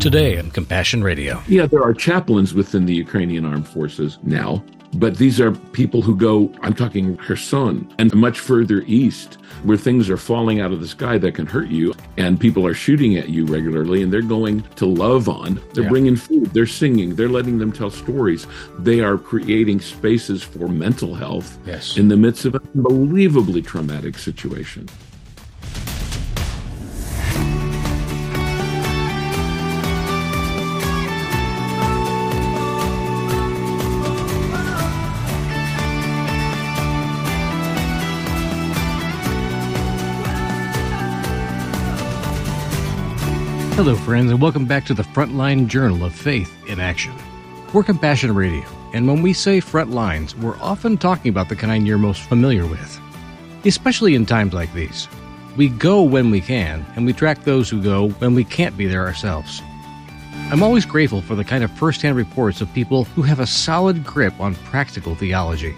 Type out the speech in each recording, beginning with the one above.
Today on Compassion Radio. Yeah, there are chaplains within the Ukrainian Armed Forces now, but these are people who go, I'm talking Kherson and much further east, where things are falling out of the sky that can hurt you, and people are shooting at you regularly, and they're going to love on. They're bringing food, they're singing, they're letting them tell stories. They are creating spaces for mental health in the midst of an unbelievably traumatic situation. Hello, friends, and welcome back to the Frontline Journal of Faith in Action. We're Compassion Radio, and when we say front lines, we're often talking about the kind you're most familiar with. Especially in times like these, we go when we can, and we track those who go when we can't be there ourselves. I'm always grateful for the kind of first-hand reports of people who have a solid grip on practical theology,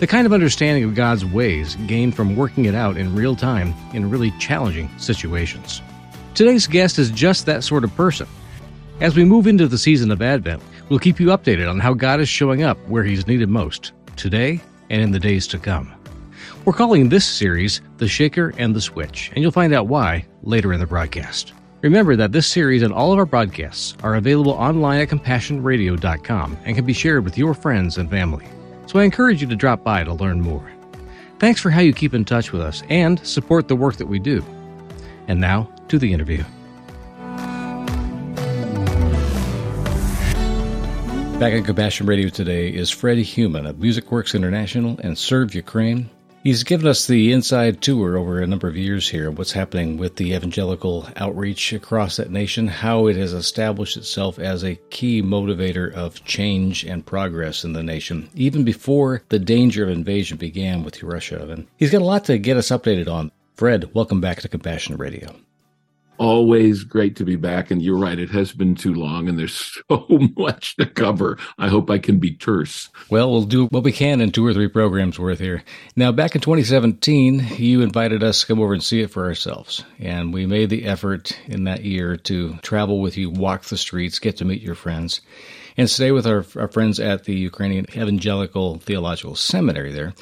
the kind of understanding of God's ways gained from working it out in real time in really challenging situations. Today's guest is just that sort of person. As we move into the season of Advent, we'll keep you updated on how God is showing up where He's needed most, today and in the days to come. We're calling this series The Shaker and the Switch, and you'll find out why later in the broadcast. Remember that this series and all of our broadcasts are available online at CompassionRadio.com and can be shared with your friends and family. So I encourage you to drop by to learn more. Thanks for how you keep in touch with us and support the work that we do. And now, to the interview. Back at Compassion Radio today is Fred Heumann of Music Works International and Serve Ukraine. He's given us the inside tour over a number of years here, what's happening with the evangelical outreach across that nation, how it has established itself as a key motivator of change and progress in the nation, even before the danger of invasion began with Russia. And he's got a lot to get us updated on. Fred, welcome back to Compassion Radio. Always great to be back. And you're right, it has been too long and there's so much to cover. I hope I can be terse. Well, we'll do what we can in two or three programs worth here. Now, back in 2017, you invited us to come over and see it for ourselves. And we made the effort in that year to travel with you, walk the streets, get to meet your friends, and stay with our friends at the Ukrainian Evangelical Theological Seminary there,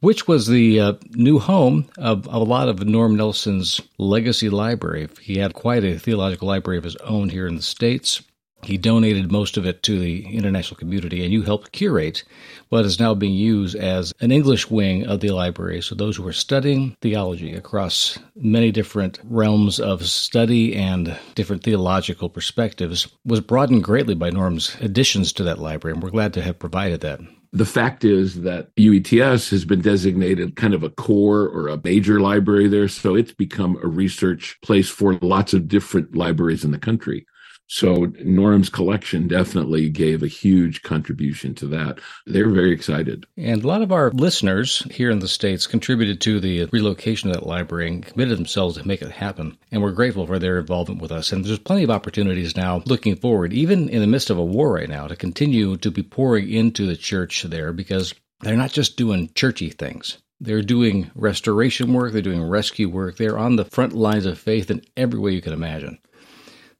which was the new home of a lot of Norm Nelson's legacy library. He had quite a theological library of his own here in the States. He donated most of it to the international community, and you helped curate what is now being used as an English wing of the library. So those who are studying theology across many different realms of study and different theological perspectives was broadened greatly by Norm's additions to that library, and we're glad to have provided that. The fact is that UETS has been designated kind of a core or a major library there, so it's become a research place for lots of different libraries in the country. So Norm's collection definitely gave a huge contribution to that. They're very excited. And a lot of our listeners here in the States contributed to the relocation of that library and committed themselves to make it happen. And we're grateful for their involvement with us. And there's plenty of opportunities now looking forward, even in the midst of a war right now, to continue to be pouring into the church there because they're not just doing churchy things. They're doing restoration work. They're doing rescue work. They're on the front lines of faith in every way you can imagine.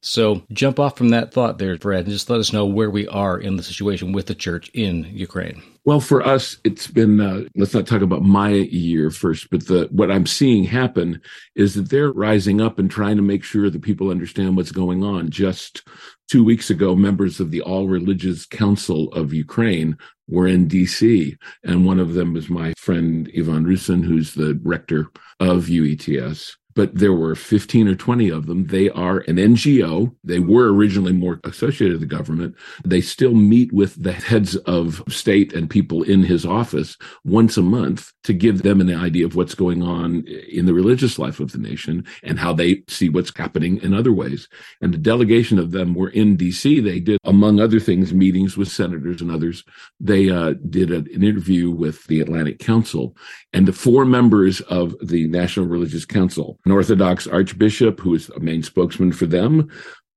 So jump off from that thought there, Fred, and just let us know where we are in the situation with the church in Ukraine. Well, for us, it's been, let's not talk about my year first, but what I'm seeing happen is that they're rising up and trying to make sure that people understand what's going on. Just 2 weeks ago, members of the All Religious Council of Ukraine were in D.C., and one of them was my friend Ivan Rusin, who's the rector of UETS. But there were 15 or 20 of them. They are an NGO. They were originally more associated with the government. They still meet with the heads of state and people in his office once a month to give them an idea of what's going on in the religious life of the nation and how they see what's happening in other ways. And a delegation of them were in D.C. They did, among other things, meetings with senators and others. They did an interview with the Atlantic Council and the four members of the National Religious Council. An Orthodox archbishop, who is a main spokesman for them,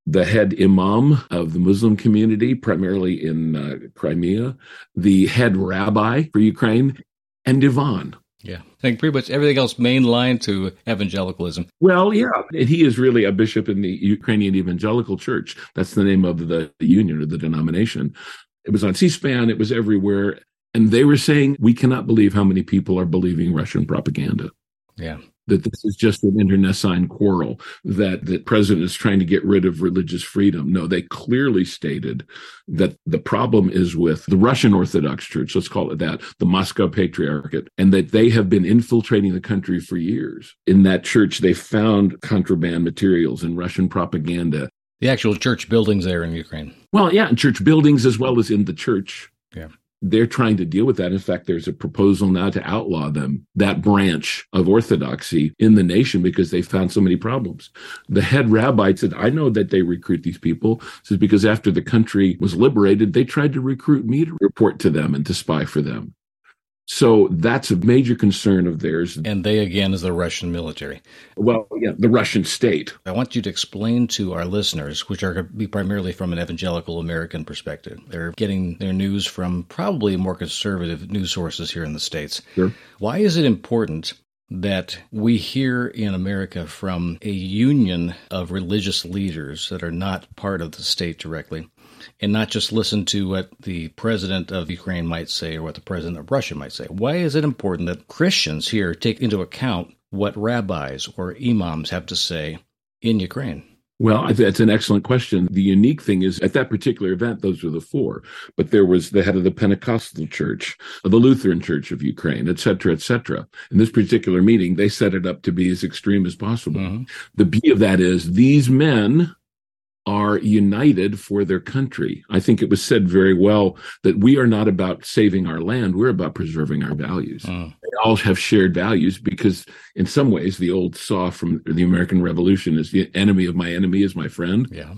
the head imam of the Muslim community, primarily in Crimea, the head rabbi for Ukraine, and Ivan. Yeah, I think pretty much everything else mainline to evangelicalism. Well, yeah, and he is really a bishop in the Ukrainian Evangelical Church. That's the name of the union or the denomination. It was on C-SPAN. It was everywhere. And they were saying, we cannot believe how many people are believing Russian propaganda. Yeah. That this is just an internecine quarrel, that the president is trying to get rid of religious freedom. No, they clearly stated that the problem is with the Russian Orthodox Church, let's call it that, the Moscow Patriarchate, and that they have been infiltrating the country for years. In that church, they found contraband materials and Russian propaganda. The actual church buildings there in Ukraine. Well, yeah, in church buildings as well as in the church. Yeah. They're trying to deal with that. In fact, there's a proposal now to outlaw them, that branch of Orthodoxy in the nation, because they found so many problems. The head rabbi said, I know that they recruit these people. Says because after the country was liberated, they tried to recruit me to report to them and to spy for them. So that's a major concern of theirs. And they, again, is the Russian military. Well, yeah, the Russian state. I want you to explain to our listeners, which are going to be primarily from an evangelical American perspective. They're getting their news from probably more conservative news sources here in the States. Sure. Why is it important that we hear in America from a union of religious leaders that are not part of the state directly, and not just listen to what the president of Ukraine might say or what the president of Russia might say? Why is it important that Christians here take into account what rabbis or imams have to say in Ukraine? Well, that's an excellent question. The unique thing is, at that particular event, those were the four. But there was the head of the Pentecostal Church, of the Lutheran Church of Ukraine, et cetera, et cetera. In this particular meeting, they set it up to be as extreme as possible. Mm-hmm. The beauty of that is these men are united for their country. I think it was said very well that we are not about saving our land. We're about preserving our values. They all have shared values because in some ways the old saw from the American Revolution is the enemy of my enemy is my friend. Yeah.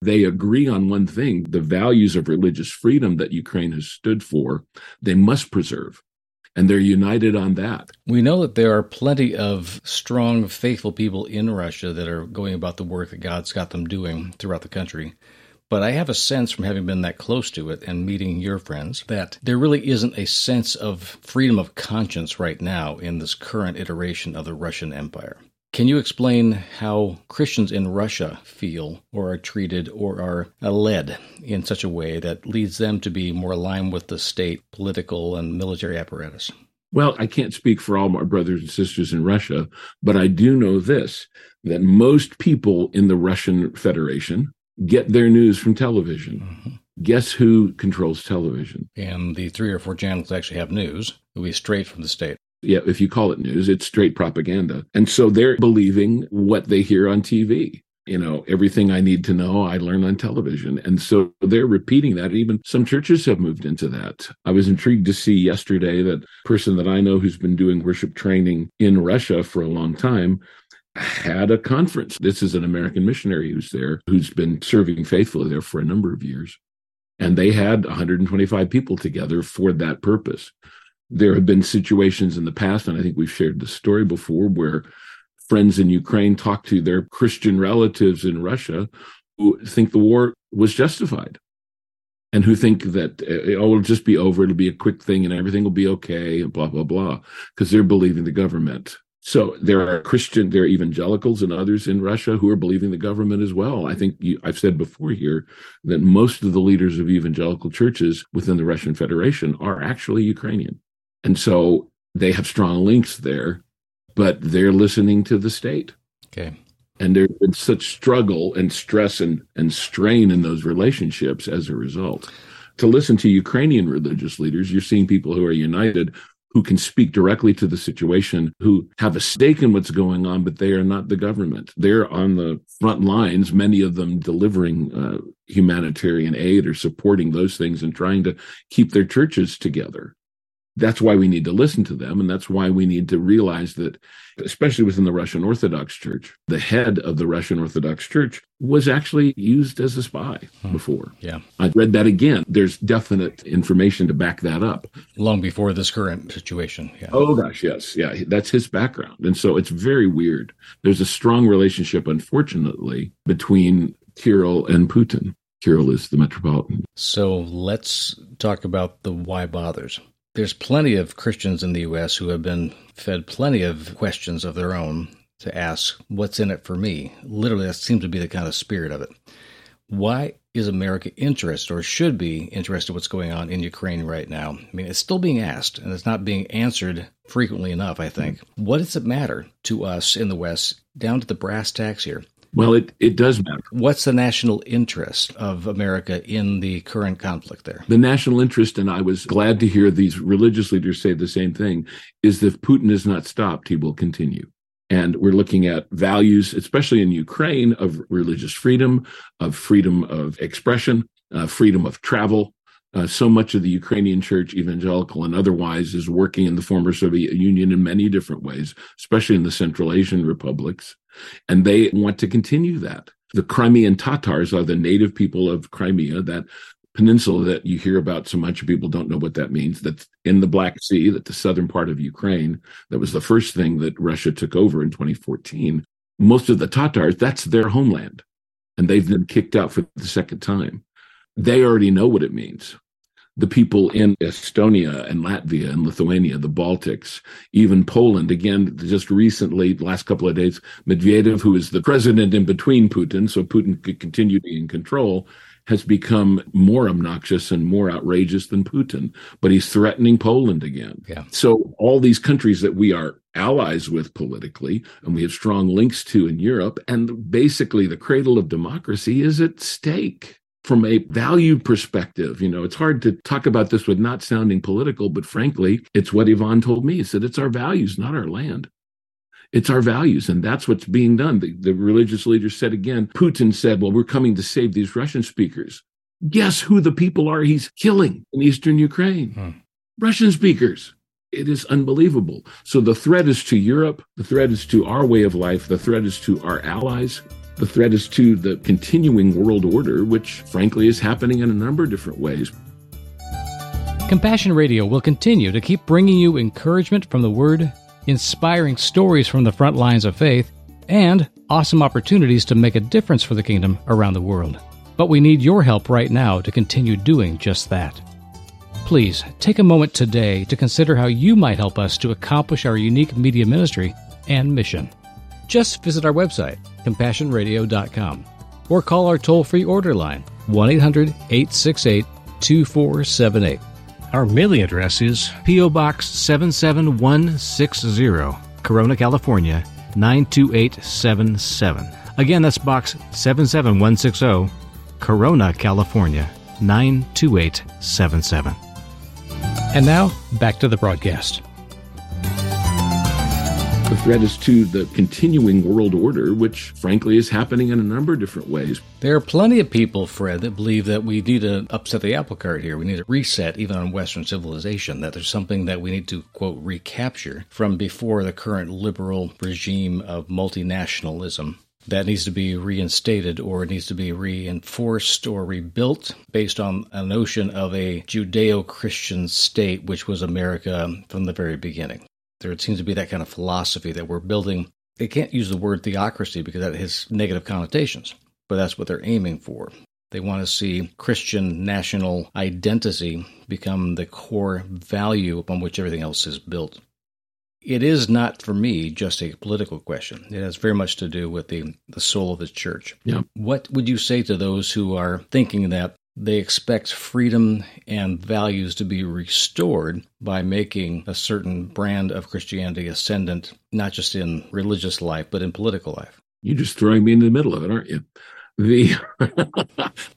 They agree on one thing, the values of religious freedom that Ukraine has stood for, they must preserve. And they're united on that. We know that there are plenty of strong, faithful people in Russia that are going about the work that God's got them doing throughout the country. But I have a sense from having been that close to it and meeting your friends that there really isn't a sense of freedom of conscience right now in this current iteration of the Russian Empire. Can you explain how Christians in Russia feel or are treated or are led in such a way that leads them to be more aligned with the state, political, and military apparatus? Well, I can't speak for all my brothers and sisters in Russia, but I do know this, that most people in the Russian Federation get their news from television. Mm-hmm. Guess who controls television? And the 3 or 4 channels that actually have news. It'll be straight from the state. Yeah, if you call it news, it's straight propaganda. And so they're believing what they hear on TV. You know, everything I need to know, I learn on television. And so they're repeating that. Even some churches have moved into that. I was intrigued to see yesterday that person that I know who's been doing worship training in Russia for a long time had a conference. This is an American missionary who's there, who's been serving faithfully there for a number of years. And they had 125 people together for that purpose. There have been situations in the past, and I think we've shared this story before, where friends in Ukraine talk to their Christian relatives in Russia who think the war was justified and who think that it'll just be over, it'll be a quick thing, and everything will be okay, and blah, blah, blah, because they're believing the government. So there are evangelicals and others in Russia who are believing the government as well. I think I've said before here that most of the leaders of evangelical churches within the Russian Federation are actually Ukrainian. And so they have strong links there, but they're listening to the state. Okay. And there's been such struggle and stress and strain in those relationships as a result. To listen to Ukrainian religious leaders, you're seeing people who are united, who can speak directly to the situation, who have a stake in what's going on, but they are not the government. They're on the front lines, many of them delivering humanitarian aid or supporting those things and trying to keep their churches together. That's why we need to listen to them, and that's why we need to realize that, especially within the Russian Orthodox Church, the head of the Russian Orthodox Church was actually used as a spy before. Yeah, I read that again. There's definite information to back that up. Long before this current situation. Yeah. Oh, gosh, yes. Yeah, that's his background. And so it's very weird. There's a strong relationship, unfortunately, between Kirill and Putin. Kirill is the metropolitan. So let's talk about the why bothers. There's plenty of Christians in the U.S. who have been fed plenty of questions of their own to ask, what's in it for me? Literally, that seems to be the kind of spirit of it. Why is America interested, or should be interested, in what's going on in Ukraine right now? I mean, it's still being asked, and it's not being answered frequently enough, I think. What does it matter to us in the West, down to the brass tacks here? Well, it does matter. What's the national interest of America in the current conflict there? The national interest, and I was glad to hear these religious leaders say the same thing, is that if Putin is not stopped, he will continue. And we're looking at values, especially in Ukraine, of religious freedom of expression, freedom of travel. So much of the Ukrainian church, evangelical and otherwise, is working in the former Soviet Union in many different ways, especially in the Central Asian republics. And they want to continue that. The Crimean Tatars are the native people of Crimea, that peninsula that you hear about so much. People don't know what that means. That's in the Black Sea, that the southern part of Ukraine. That was the first thing that Russia took over in 2014. Most of the Tatars, that's their homeland. And they've been kicked out for the second time. They already know what it means. The people in Estonia and Latvia and Lithuania, the Baltics, even Poland. Again, just recently, the last couple of days, Medvedev, who is the president in between Putin, so Putin could continue to be in control, has become more obnoxious and more outrageous than Putin. But he's threatening Poland again. Yeah. So all these countries that we are allies with politically, and we have strong links to in Europe, and basically the cradle of democracy is at stake. From a value perspective, it's hard to talk about this with not sounding political, but frankly, it's what Ivan told me. He said, it's our values, not our land. It's our values, and that's what's being done. The religious leaders said again, Putin said, well, we're coming to save these Russian speakers. Guess who the people are he's killing in eastern Ukraine? Huh. Russian speakers. It is unbelievable. So the threat is to Europe. The threat is to our way of life. The threat is to our allies. The threat is to the continuing world order, which, frankly, is happening in a number of different ways. Compassion Radio will continue to keep bringing you encouragement from the Word, inspiring stories from the front lines of faith, and awesome opportunities to make a difference for the kingdom around the world. But we need your help right now to continue doing just that. Please take a moment today to consider how you might help us to accomplish our unique media ministry and mission. Just visit our website, CompassionRadio.com, or call our toll-free order line, 1-800-868-2478. Our mailing address is P.O. Box 77160, Corona, California, 92877. Again, that's Box 77160, Corona, California, 92877. And now, back to the broadcast. The threat is to the continuing world order, which, frankly, is happening in a number of different ways. There are plenty of people, Fred, that believe that we need to upset the apple cart here. We need to reset, even on Western civilization, that there's something that we need to, quote, recapture from before the current liberal regime of multinationalism. That needs to be reinstated, or it needs to be reinforced or rebuilt based on a notion of a Judeo-Christian state, which was America from the very beginning. There seems to be that kind of philosophy that we're building. They can't use the word theocracy because that has negative connotations, but that's what they're aiming for. They want to see Christian national identity become the core value upon which everything else is built. It is not, for me, just a political question. It has very much to do with the soul of the church. Yeah. What would you say to those who are thinking that they expect freedom and values to be restored by making a certain brand of Christianity ascendant, not just in religious life, but in political life? You're just throwing me in the middle of it, aren't you?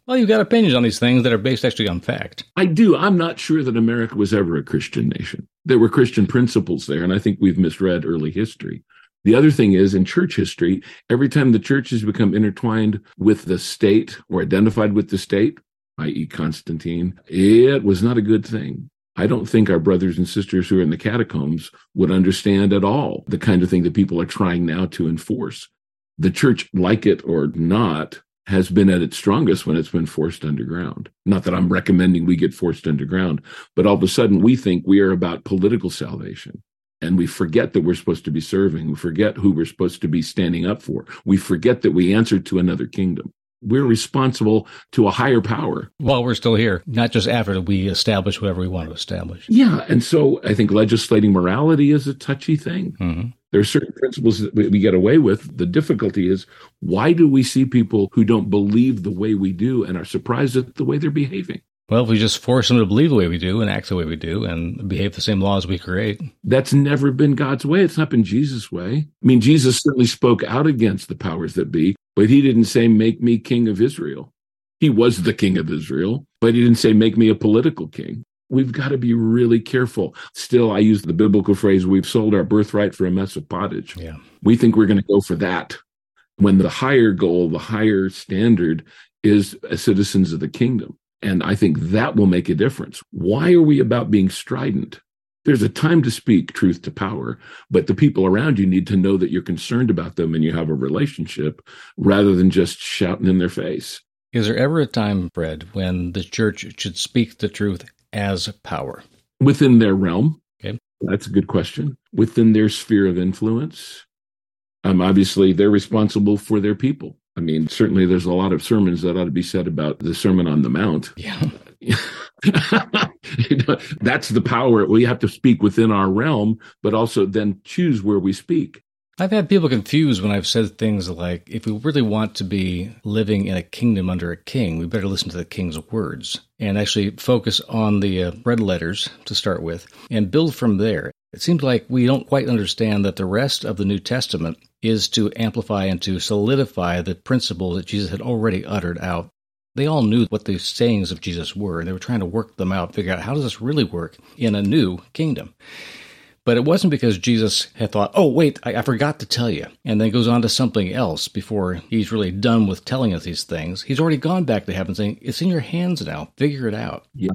Well, you've got opinions on these things that are based actually on fact. I do. I'm not sure that America was ever a Christian nation. There were Christian principles there, and I think we've misread early history. The other thing is, in church history, every time the church has become intertwined with the state or identified with the state, i.e. Constantine, it was not a good thing. I don't think our brothers and sisters who are in the catacombs would understand at all the kind of thing that people are trying now to enforce. The church, like it or not, has been at its strongest when it's been forced underground. Not that I'm recommending we get forced underground, but all of a sudden we think we are about political salvation. And we forget that we're supposed to be serving. We forget who we're supposed to be standing up for. We forget that we answer to another kingdom. we're responsible to a higher power. While we're still here, not just after we establish whatever we want to establish. Yeah. And so I think legislating morality is a touchy thing. Mm-hmm. There are certain principles that we get away with. The difficulty is, why do we see people who don't believe the way we do and are surprised at the way they're behaving? Well, if we just force them to believe the way we do and act the way we do and behave the same laws we create. That's never been God's way. It's not been Jesus' way. I mean, Jesus certainly spoke out against the powers that be, but he didn't say, make me king of Israel. He was the king of Israel, but he didn't say, make me a political king. We've got to be really careful. Still, I use the biblical phrase, we've sold our birthright for a mess of pottage. Yeah. We think we're going to go for that, when the higher goal, the higher standard is as citizens of the kingdom. And I think that will make a difference. Why are we about being strident? There's a time to speak truth to power, but the people around you need to know that you're concerned about them and you have a relationship rather than just shouting in their face. Is there ever a time, Fred, when the church should speak the truth as power? Within their realm. Okay. That's a good question. Within their sphere of influence. Obviously, they're responsible for their people. I mean, certainly there's a lot of sermons that ought to be said about the Sermon on the Mount. Yeah. You know, that's the power. We have to speak within our realm, but also then choose where we speak. I've had people confused when I've said things like, if we really want to be living in a kingdom under a king, we better listen to the king's words and actually focus on the red letters to start with and build from there. It seems like we don't quite understand that the rest of the New Testament is to amplify and to solidify the principles that Jesus had already uttered out. They all knew what the sayings of Jesus were, and they were trying to work them out, figure out how does this really work in a new kingdom. But it wasn't because Jesus had thought, oh, wait, I forgot to tell you, and then goes on to something else before he's really done with telling us these things. He's already gone back to heaven saying, it's in your hands now, figure it out. Yeah.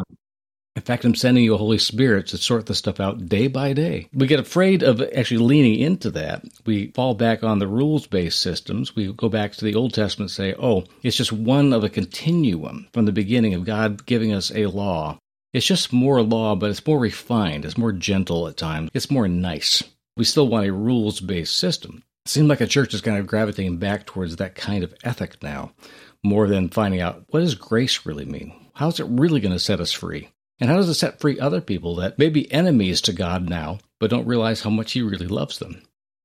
In fact, I'm sending you a Holy Spirit to sort this stuff out day by day. We get afraid of actually leaning into that. We fall back on the rules-based systems. We go back to the Old Testament and say, oh, it's just one of a continuum from the beginning of God giving us a law. It's just more law, but it's more refined. It's more gentle at times. It's more nice. We still want a rules-based system. It seems like a church is kind of gravitating back towards that kind of ethic now, more than finding out, what does grace really mean? How is it really going to set us free? And how does it set free other people that may be enemies to God now, but don't realize how much he really loves them?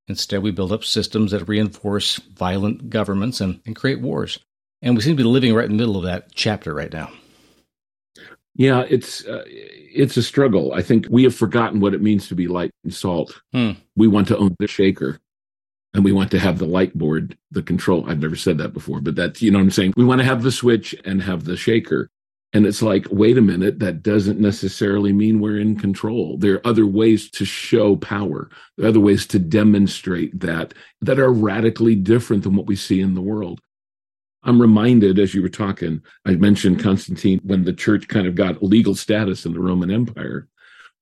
Instead, we build up systems that reinforce violent governments and create wars. And we seem to be living right in the middle of that chapter right now. Yeah, it's a struggle. I think we have forgotten what it means to be light and salt. We want to own the shaker, and we want to have the light board, the control. I've never said that before, but that's, you know what I'm saying? We want to have the switch and have the shaker. And it's like, wait a minute, that doesn't necessarily mean we're in control. There are other ways to show power. There are other ways to demonstrate that are radically different than what we see in the world. I'm reminded, as you were talking, I mentioned Constantine, when the church kind of got legal status in the Roman Empire.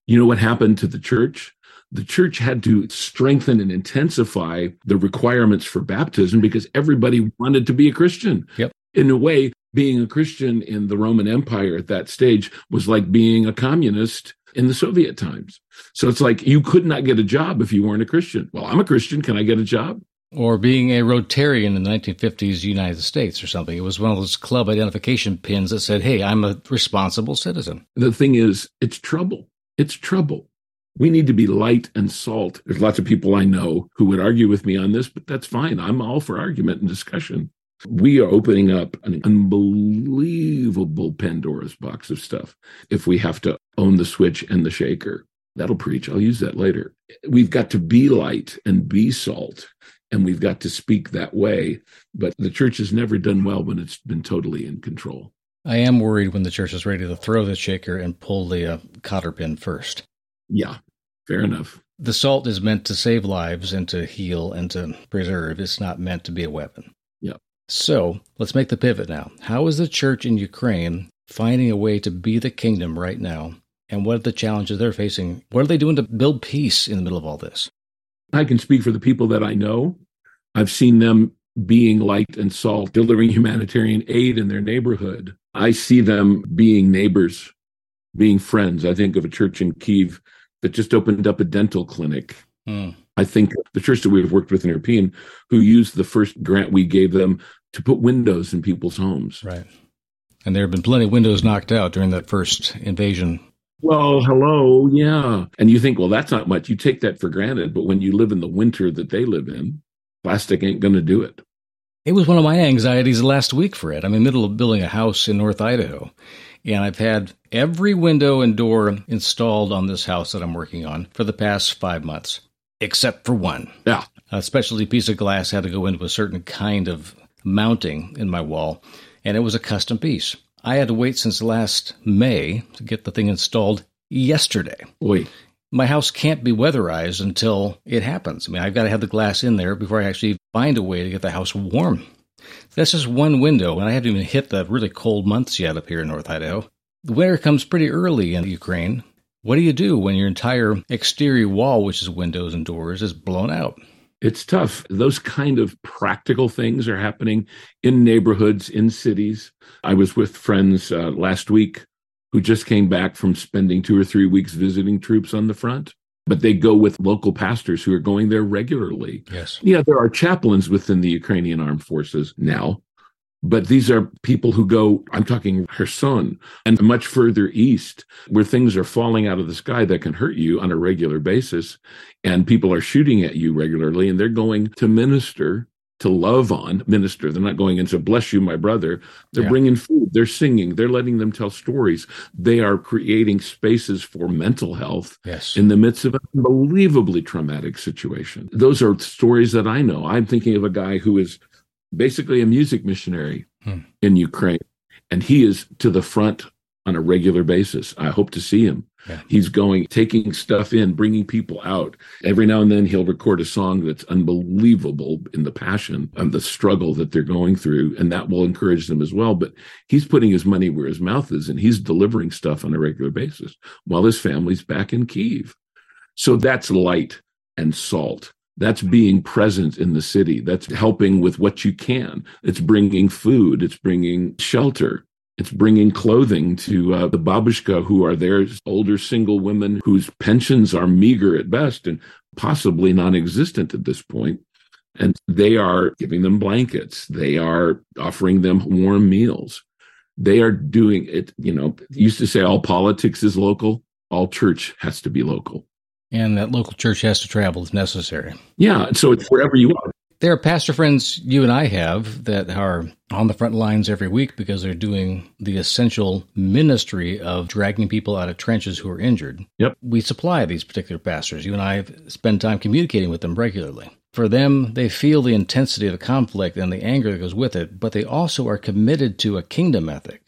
You know what happened to the church? The church had to strengthen and intensify the requirements for baptism because everybody wanted to be a Christian. Yep. In a way, being a Christian in the Roman Empire at that stage was like being a communist in the Soviet times. So it's like you could not get a job if you weren't a Christian. Well, I'm a Christian. Can I get a job? Or being a Rotarian in the 1950s United States or something. It was one of those club identification pins that said, hey, I'm a responsible citizen. The thing is, it's trouble. It's trouble. We need to be light and salt. There's lots of people I know who would argue with me on this, but that's fine. I'm all for argument and discussion. We are opening up an unbelievable Pandora's box of stuff if we have to own the switch and the shaker. That'll preach. I'll use that later. We've got to be light and be salt, and we've got to speak that way. But the church has never done well when it's been totally in control. I am worried when the church is ready to throw the shaker and pull the cotter pin first. Yeah, fair enough. The salt is meant to save lives and to heal and to preserve. It's not meant to be a weapon. Yeah. So let's make the pivot now. How is the church in Ukraine finding a way to be the kingdom right now? And what are the challenges they're facing? What are they doing to build peace in the middle of all this? I can speak for the people that I know. I've seen them being light and salt, delivering humanitarian aid in their neighborhood. I see them being neighbors, being friends. I think of a church in Kyiv that just opened up a dental clinic. I think the church that we've worked with in European, who used the first grant we gave them to put windows in people's homes. Right. And there have been plenty of windows knocked out during that first invasion. Well, hello, yeah. And you think, well, that's not much. You take that for granted. But when you live in the winter that they live in, plastic ain't going to do it. It was one of my anxieties last week, Fred. I'm in the middle of building a house in North Idaho, and I've had every window and door installed on this house that I'm working on for the past 5 months, except for one. Yeah. A specialty piece of glass had to go into a certain kind of mounting in my wall, and it was a custom piece. I had to wait since last May to get the thing installed yesterday. Wait. My house can't be weatherized until it happens. I mean, I've got to have the glass in there before I actually find a way to get the house warm. That's just one window, and I haven't even hit the really cold months yet up here in North Idaho. The winter comes pretty early in Ukraine. What do you do when your entire exterior wall, which is windows and doors, is blown out? It's tough. Those kind of practical things are happening in neighborhoods, in cities. I was with friends last week who just came back from spending 2 or 3 weeks visiting troops on the front. But they go with local pastors who are going there regularly. Yes. Yeah, there are chaplains within the Ukrainian armed forces now. But these are people who go, I'm talking Kherson, and much further east, where things are falling out of the sky that can hurt you on a regular basis, and people are shooting at you regularly, and they're going to minister, to love on, minister. They're not going and say, bless you, my brother. They're bringing food. They're singing. They're letting them tell stories. They are creating spaces for mental health in the midst of an unbelievably traumatic situation. Those are stories that I know. I'm thinking of a guy who is basically a music missionary in Ukraine. And he is to the front on a regular basis. I hope to see him. Yeah. He's going, taking stuff in, bringing people out. Every now and then he'll record a song that's unbelievable in the passion and the struggle that they're going through, and that will encourage them as well. But he's putting his money where his mouth is, and he's delivering stuff on a regular basis while his family's back in Kyiv. So that's light and salt. That's being present in the city. That's helping with what you can. It's bringing food. It's bringing shelter. It's bringing clothing to the babushka who are there, older single women whose pensions are meager at best and possibly non-existent at this point. And they are giving them blankets. They are offering them warm meals. They are doing it. You know, used to say all politics is local. All church has to be local. And that local church has to travel if necessary. Yeah, so it's wherever you are. There are pastor friends you and I have that are on the front lines every week because they're doing the essential ministry of dragging people out of trenches who are injured. Yep. We supply these particular pastors. You and I spend time communicating with them regularly. For them, they feel the intensity of the conflict and the anger that goes with it, but they also are committed to a kingdom ethic.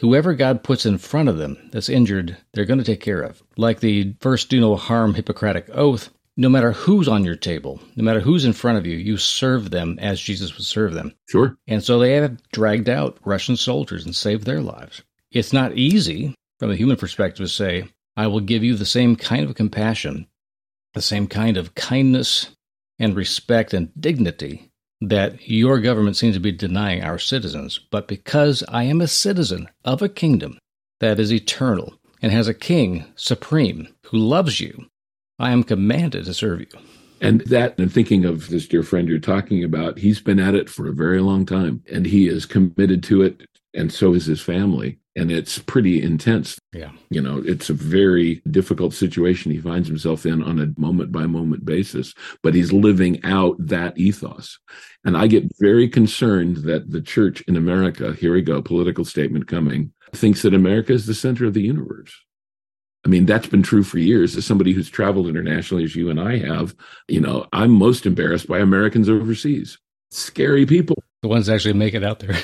Whoever God puts in front of them that's injured, they're going to take care of. Like the first do no harm Hippocratic oath, no matter who's on your table, no matter who's in front of you, you serve them as Jesus would serve them. Sure. And so they have dragged out Russian soldiers and saved their lives. It's not easy from a human perspective to say, I will give you the same kind of compassion, the same kind of kindness and respect and dignity that your government seems to be denying our citizens. But because I am a citizen of a kingdom that is eternal and has a king supreme who loves you, I am commanded to serve you. And that, and thinking of this dear friend you're talking about, he's been at it for a very long time, and he is committed to it, and so is his family. And it's pretty intense. Yeah. You know, it's a very difficult situation he finds himself in on a moment-by-moment basis, but he's living out that ethos. And I get very concerned that the church in America, here we go, political statement coming, thinks that America is the center of the universe. I mean, that's been true for years. As somebody who's traveled internationally, as you and I have, you know, I'm most embarrassed by Americans overseas. Scary people. The ones that actually make it out there.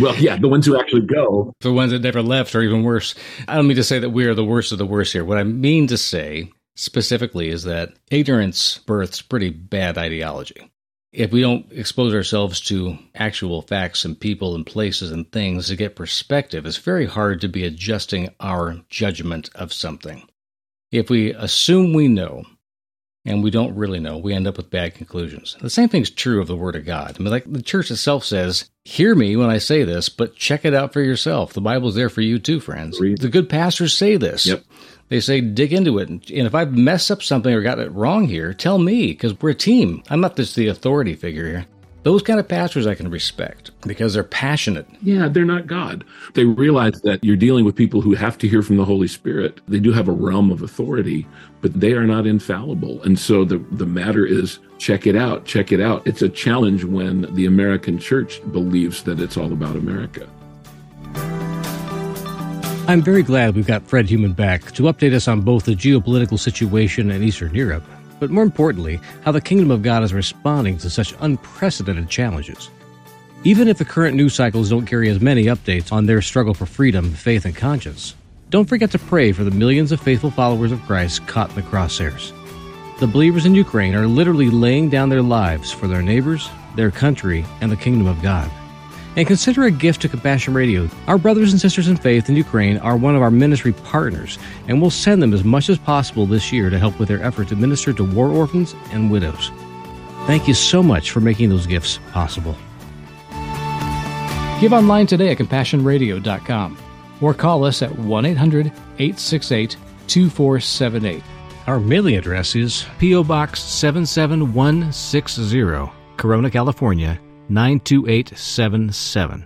Well, yeah, the ones who actually go. The ones that never left are even worse. I don't mean to say that we are the worst of the worst here. What I mean to say specifically is that ignorance births pretty bad ideology. If we don't expose ourselves to actual facts and people and places and things to get perspective, it's very hard to be adjusting our judgment of something. If we assume we know, and we don't really know, we end up with bad conclusions. The same thing's true of the Word of God. I mean, like the church itself says, hear me when I say this, but check it out for yourself. The Bible's there for you too, friends. Read. The good pastors say this. Yep. They say, dig into it. And if I've messed up something or got it wrong here, tell me, because we're a team. I'm not just the authority figure here. Those kind of pastors I can respect because they're passionate. Yeah, they're not God. They realize that you're dealing with people who have to hear from the Holy Spirit. They do have a realm of authority, but they are not infallible. And so the matter is, check it out, check it out. It's a challenge when the American church believes that it's all about America. I'm very glad we've got Fred Heumann back to update us on both the geopolitical situation in Eastern Europe, but more importantly, how the kingdom of God is responding to such unprecedented challenges. Even if the current news cycles don't carry as many updates on their struggle for freedom, faith, and conscience, don't forget to pray for the millions of faithful followers of Christ caught in the crosshairs. The believers in Ukraine are literally laying down their lives for their neighbors, their country, and the kingdom of God. And consider a gift to Compassion Radio. Our brothers and sisters in faith in Ukraine are one of our ministry partners, and we'll send them as much as possible this year to help with their effort to minister to war orphans and widows. Thank you so much for making those gifts possible. Give online today at CompassionRadio.com or call us at 1-800-868-2478. Our mailing address is P.O. Box 77160, Corona, California, 92877.